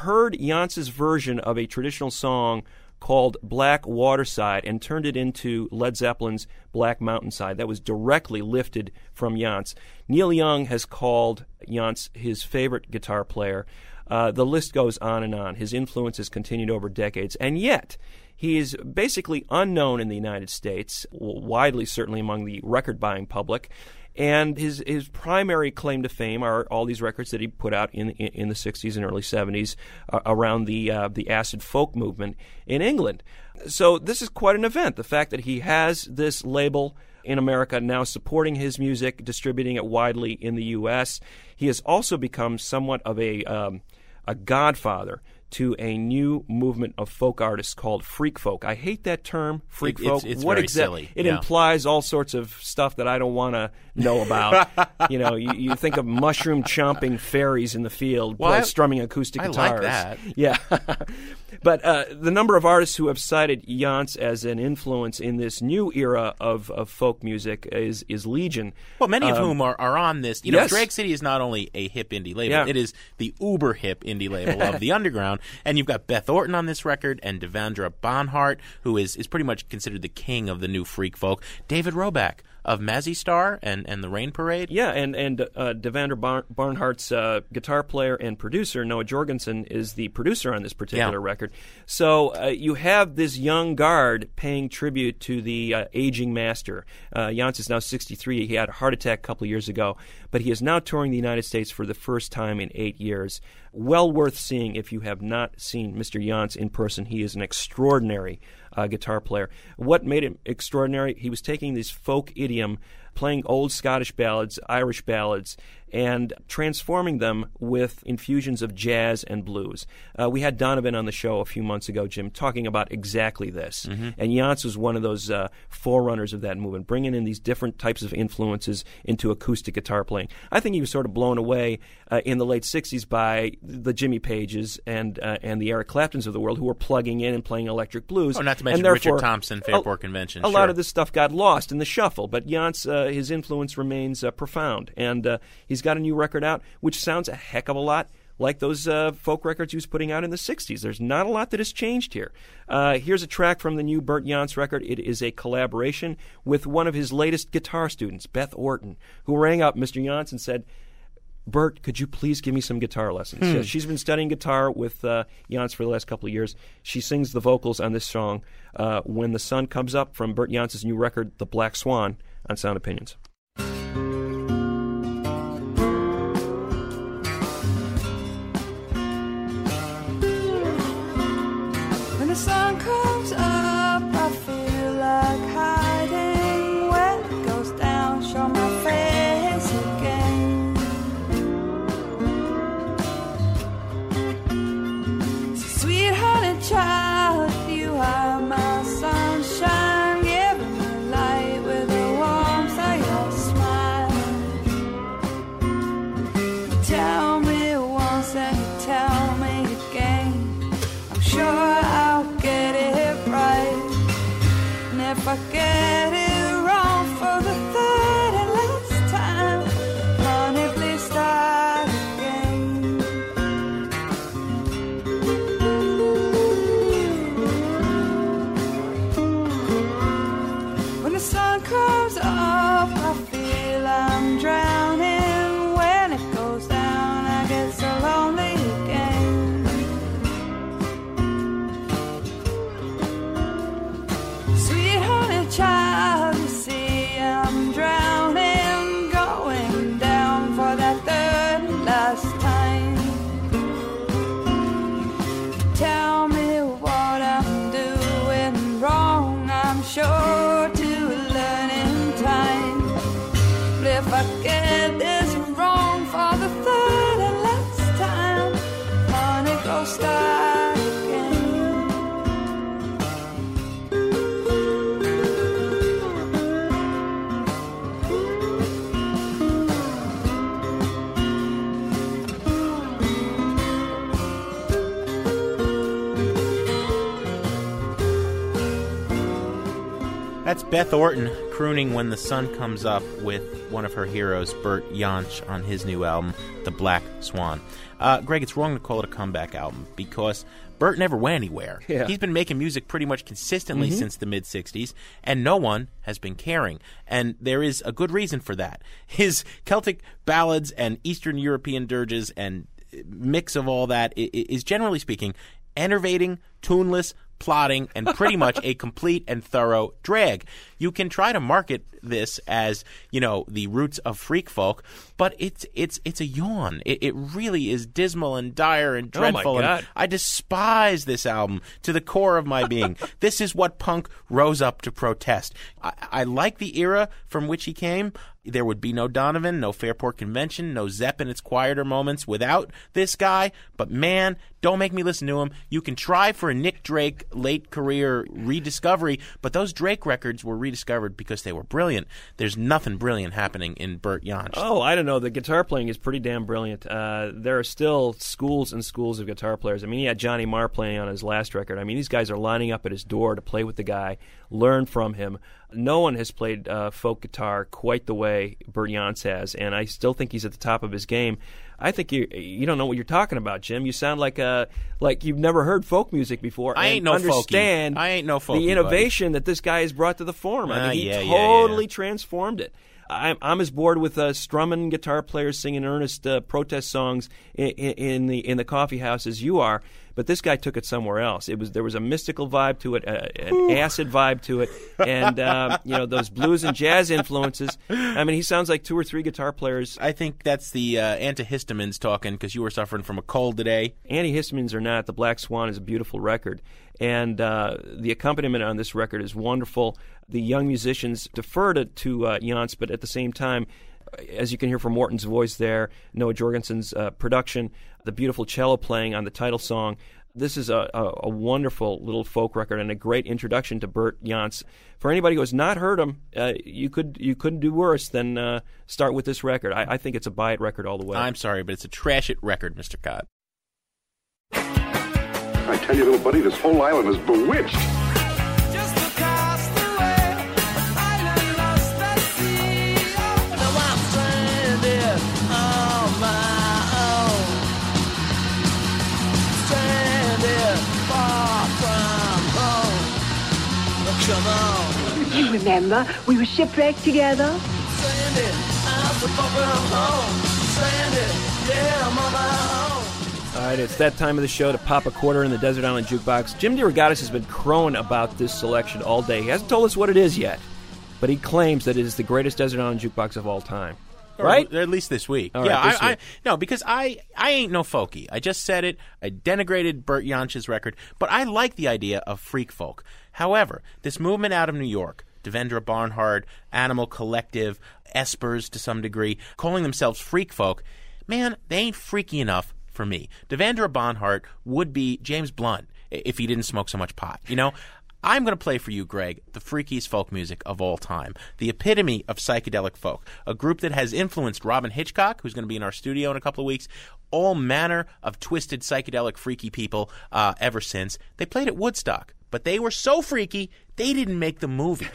heard Jansch's version of a traditional song called Black Waterside and turned it into Led Zeppelin's Black Mountainside. That was directly lifted from Jansch. Neil Young has called Jansch his favorite guitar player. The list goes on and on. His influence has continued over decades, and yet he is basically unknown in the United States, widely certainly among the record-buying public. And his primary claim to fame are all these records that he put out in the 60s and early 70s around the acid folk movement in England. So this is quite an event, the fact that he has this label in America now supporting his music, distributing it widely in the U.S. He has also become somewhat of a godfather to a new movement of folk artists called freak folk. I hate that term, freak folk. It's what very silly. It implies all sorts of stuff that I don't want to know about. You think of mushroom chomping fairies in the field, strumming acoustic guitars. I like that. Yeah. But the number of artists who have cited Jansch as an influence in this new era of folk music is legion. Well, many of whom are on this. Drag City is not only a hip indie label, it is the uber hip indie label of the underground. And you've got Beth Orton on this record and Devendra Banhart, who is pretty much considered the king of the new freak folk. David Roback of Mazzy Star and the Rain Parade. Yeah, and Devendra Barnhart's guitar player and producer, Noah Jorgensen, is the producer on this particular record. So you have this young guard paying tribute to the aging master. Jansch is now 63. He had a heart attack a couple of years ago, but he is now touring the United States for the first time in 8 years. Well worth seeing if you have not seen Mr. Jansch in person. He is an extraordinary guitar player. What made him extraordinary? He was taking this folk idiom, playing old Scottish ballads, Irish ballads, and transforming them with infusions of jazz and blues. We had Donovan on the show a few months ago, Jim, talking about exactly this. Mm-hmm. And Jansch was one of those forerunners of that movement, bringing in these different types of influences into acoustic guitar playing. I think he was sort of blown away in the late 60s by the Jimmy Pages and the Eric Claptons of the world, who were plugging in and playing electric blues. Oh, not to mention Richard Thompson, Fairport Convention. A lot of this stuff got lost in the shuffle, but Jansch, his influence remains profound. And he's got a new record out, which sounds a heck of a lot like those folk records he was putting out in the 60s. There's not a lot that has changed here. Here's a track from the new Bert Jansch record. It is a collaboration with one of his latest guitar students, Beth Orton, who rang up Mr. Jansch and said, "Bert, could you please give me some guitar lessons?" So she's been studying guitar with Jansch for the last couple of years. She sings the vocals on this song, When the Sun Comes Up, from Bert Jansch's new record, The Black Swan, on Sound Opinions. That's Beth Orton crooning When the Sun Comes Up with one of her heroes, Bert Jansch, on his new album, The Black Swan. Greg, it's wrong to call it a comeback album because Bert never went anywhere. Yeah. He's been making music pretty much consistently since the mid-60s, and no one has been caring. And there is a good reason for that. His Celtic ballads and Eastern European dirges and mix of all that is, generally speaking, enervating, tuneless, plotting, and pretty much a complete and thorough drag. You can try to market this as, you know, the roots of freak folk, but it's a yawn. It really is dismal and dire and dreadful. Oh my God. And I despise this album to the core of my being. This is what punk rose up to protest. I like the era from which he came. There would be no Donovan, no Fairport Convention, no Zepp in its quieter moments without this guy. But man, don't make me listen to him. You can try for a Nick Drake late career rediscovery, but those Drake records were rediscovered because they were brilliant. There's nothing brilliant happening in Bert Jansch. Oh, I don't know. The guitar playing is pretty damn brilliant. There are still schools and schools of guitar players. I mean, he had Johnny Marr playing on his last record. I mean, these guys are lining up at his door to play with the guy, learn from him. No one has played folk guitar quite the way Bert Jansch has, and I still think he's at the top of his game. I think you don't know what you're talking about, Jim. You sound like you've never heard folk music before. I ain't no folky. I ain't no folky. The innovation that this guy has brought to the form. I mean, he totally transformed it. I'm as bored with strumming guitar players singing earnest protest songs in the coffee house as you are. But this guy took it somewhere else. There was a mystical vibe to it, an acid vibe to it, and those blues and jazz influences. I mean, he sounds like two or three guitar players. I think that's the antihistamines talking, because you were suffering from a cold today. Antihistamines or not, The Black Swan is a beautiful record, and the accompaniment on this record is wonderful. The young musicians deferred it to Jansch, but at the same time, as you can hear from Morton's voice there, Noah Jorgensen's production, the beautiful cello playing on the title song. This is a wonderful little folk record and a great introduction to Bert Jansch. For anybody who has not heard him, you couldn't do worse than start with this record. I think it's a buy it record all the way. I'm sorry, but it's a trash it record, Mr. Kot. I tell you, little buddy, this whole island is bewitched. You remember, we were shipwrecked together. All right, it's that time of the show to pop a quarter in the Desert Island Jukebox. Jim DeRogatis has been crowing about this selection all day. He hasn't told us what it is yet, but he claims that it is the greatest Desert Island Jukebox of all time. Right? Or at least this week. All yeah, right, this week. No, because I ain't no folky. I just said it. I denigrated Bert Jansch's record, but I like the idea of freak folk. However, this movement out of New York, Devendra Banhart, Animal Collective, Espers to some degree, calling themselves freak folk, man, they ain't freaky enough for me. Devendra Banhart would be James Blunt if he didn't smoke so much pot, you know? I'm going to play for you, Greg, the freakiest folk music of all time, the epitome of psychedelic folk, a group that has influenced Robin Hitchcock, who's going to be in our studio in a couple of weeks, all manner of twisted, psychedelic, freaky people ever since. They played at Woodstock, but they were so freaky, they didn't make the movie.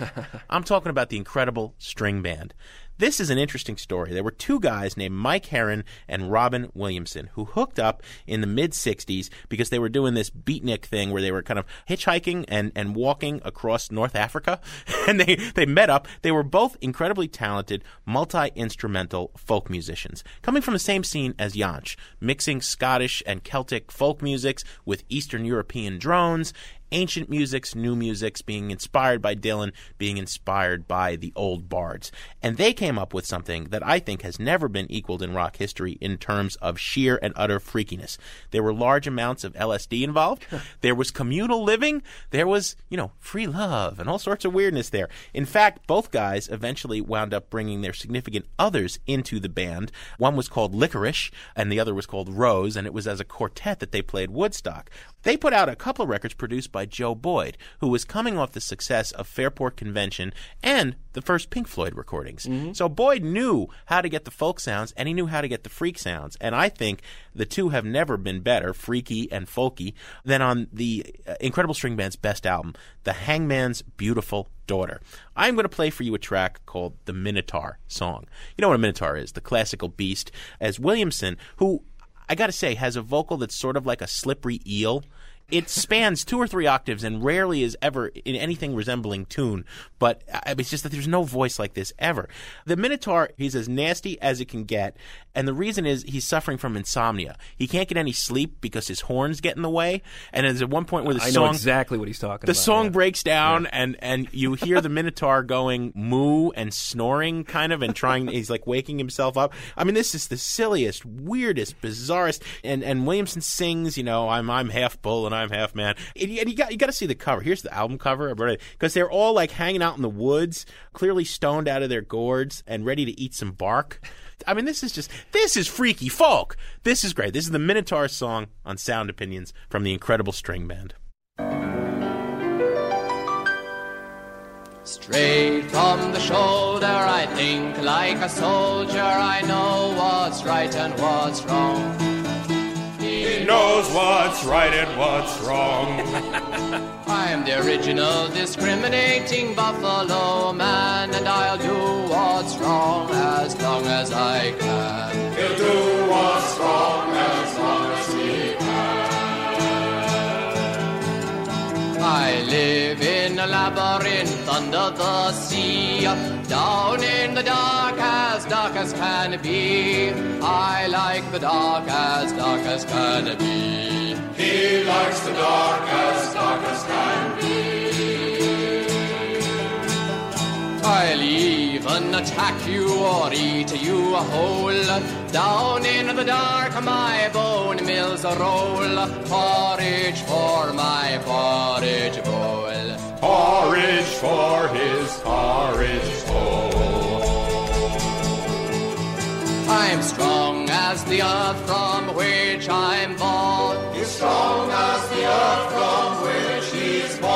I'm talking about the Incredible String Band. This is an interesting story. There were two guys named Mike Heron and Robin Williamson who hooked up in the mid-'60s because they were doing this beatnik thing where they were kind of hitchhiking and walking across North Africa. And they met up. They were both incredibly talented, multi-instrumental folk musicians coming from the same scene as Jansch, mixing Scottish and Celtic folk musics with Eastern European drones, ancient musics, new musics, being inspired by Dylan, being inspired by the old bards. And they came up with something that I think has never been equaled in rock history in terms of sheer and utter freakiness. There were large amounts of LSD involved. There was communal living. There was, free love and all sorts of weirdness there. In fact, both guys eventually wound up bringing their significant others into the band. One was called Licorice and the other was called Rose, and it was as a quartet that they played Woodstock. They put out a couple of records produced by Joe Boyd, who was coming off the success of Fairport Convention and the first Pink Floyd recordings. Mm-hmm. So Boyd knew how to get the folk sounds, and he knew how to get the freak sounds. And I think the two have never been better, freaky and folky, than on the Incredible String Band's best album, The Hangman's Beautiful Daughter. I'm going to play for you a track called The Minotaur Song. You know what a minotaur is, the classical beast, as Williamson, who, I got to say, has a vocal that's sort of like a slippery eel. It spans two or three octaves and rarely is ever in anything resembling tune, but it's just that there's no voice like this ever. The Minotaur, he's as nasty as it can get, and the reason is he's suffering from insomnia. He can't get any sleep because his horns get in the way, and there's at one point where the song... I know exactly what he's talking about. The song breaks down, and you hear the Minotaur going moo and snoring, kind of, and trying... He's like waking himself up. I mean, this is the silliest, weirdest, bizarrest, and Williamson sings, you know, I'm half bull and I'm half man. And you got to see the cover. Here's the album cover, because they're all like hanging out in the woods, clearly stoned out of their gourds and ready to eat some bark. I mean, this is freaky folk. This is great. This is the Minotaur song on Sound Opinions from the Incredible String Band. Straight from the shoulder, I think like a soldier. I know what's right and what's wrong. He knows what's right and what's wrong. I'm the original discriminating buffalo man, and I'll do what's wrong as long as I can. He'll do what's wrong as long as he can. I live in a labyrinth under the sea, down in the dark as can be. I like the dark as can be. He likes the dark as can be. I'll even attack you or eat you whole. Down in the dark my bone mills roll. Porridge for my porridge bowl. Porridge for his porridge bowl. I'm strong as the earth from which I'm born. You're strong as the earth from which he's born.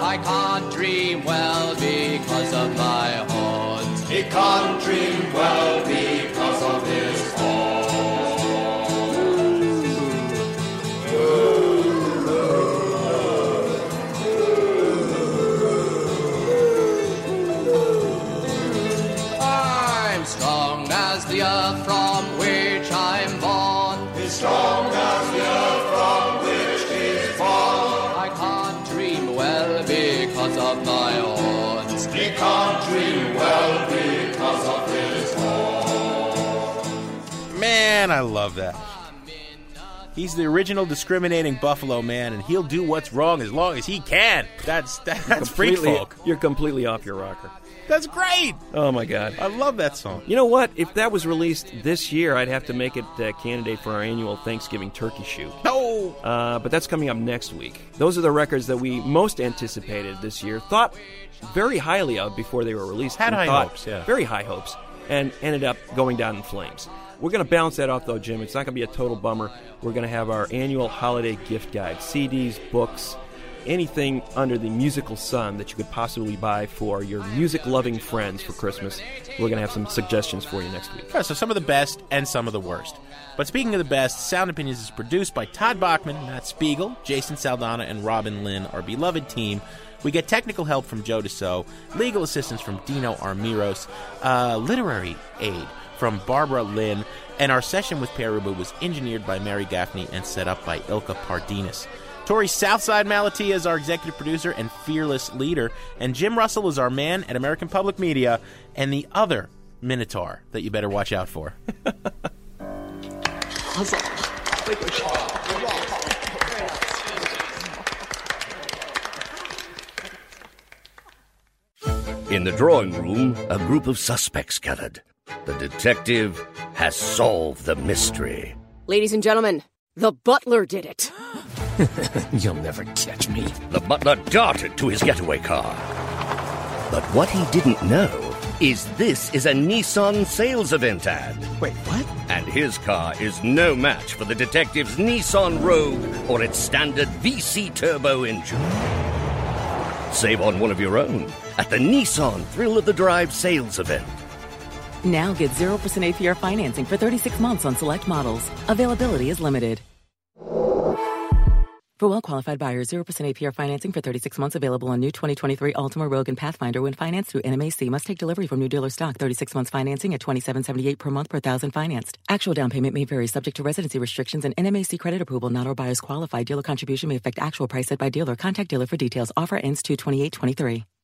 I can't dream well because of my horns. He can't dream well because of his horns. The earth from which I'm born is strong as the earth from which he's born. I can't dream well because of my horns. He can't dream well because of his horns. Man, I love that. He's the original discriminating buffalo man, and he'll do what's wrong as long as he can. That's freak folk. You're completely off your rocker. That's great! Oh, my God. I love that song. You know what? If that was released this year, I'd have to make it a candidate for our annual Thanksgiving turkey shoot. No! But that's coming up next week. Those are the records that we most anticipated this year, thought very highly of before they were released. Had high hopes, yeah. Very high hopes, and ended up going down in flames. We're going to bounce that off, though, Jim. It's not going to be a total bummer. We're going to have our annual holiday gift guide. CDs, books, anything under the musical sun that you could possibly buy for your music-loving friends for Christmas. We're going to have some suggestions for you next week. Yeah, so some of the best and some of the worst. But speaking of the best, Sound Opinions is produced by Todd Bachman, Matt Spiegel, Jason Saldana, and Robin Lynn, our beloved team. We get technical help from Joe Deso, legal assistance from Dino Armiros, literary aid from Barbara Lynn, and our session with Pere Ubu was engineered by Mary Gaffney and set up by Ilka Pardinas. Tori Southside Malatia is our executive producer and fearless leader, and Jim Russell is our man at American Public Media and the other Minotaur that you better watch out for. In the drawing room, a group of suspects gathered. The detective has solved the mystery. Ladies and gentlemen, the butler did it. You'll never catch me. The butler darted to his getaway car. But what he didn't know is this is a Nissan sales event ad. Wait, what? And his car is no match for the detective's Nissan Rogue or its standard VC turbo engine. Save on one of your own at the Nissan Thrill of the Drive sales event. Now get 0% APR financing for 36 months on select models. Availability is limited. For well-qualified buyers, 0% APR financing for 36 months available on new 2023 Altima, Rogue, and Pathfinder when financed through NMAC. Must take delivery from new dealer stock. 36 months financing at $2,778 per month per $1,000 financed. Actual down payment may vary subject to residency restrictions and NMAC credit approval. Not all buyers qualify. Dealer contribution may affect actual price set by dealer. Contact dealer for details. Offer ends 2/28/23.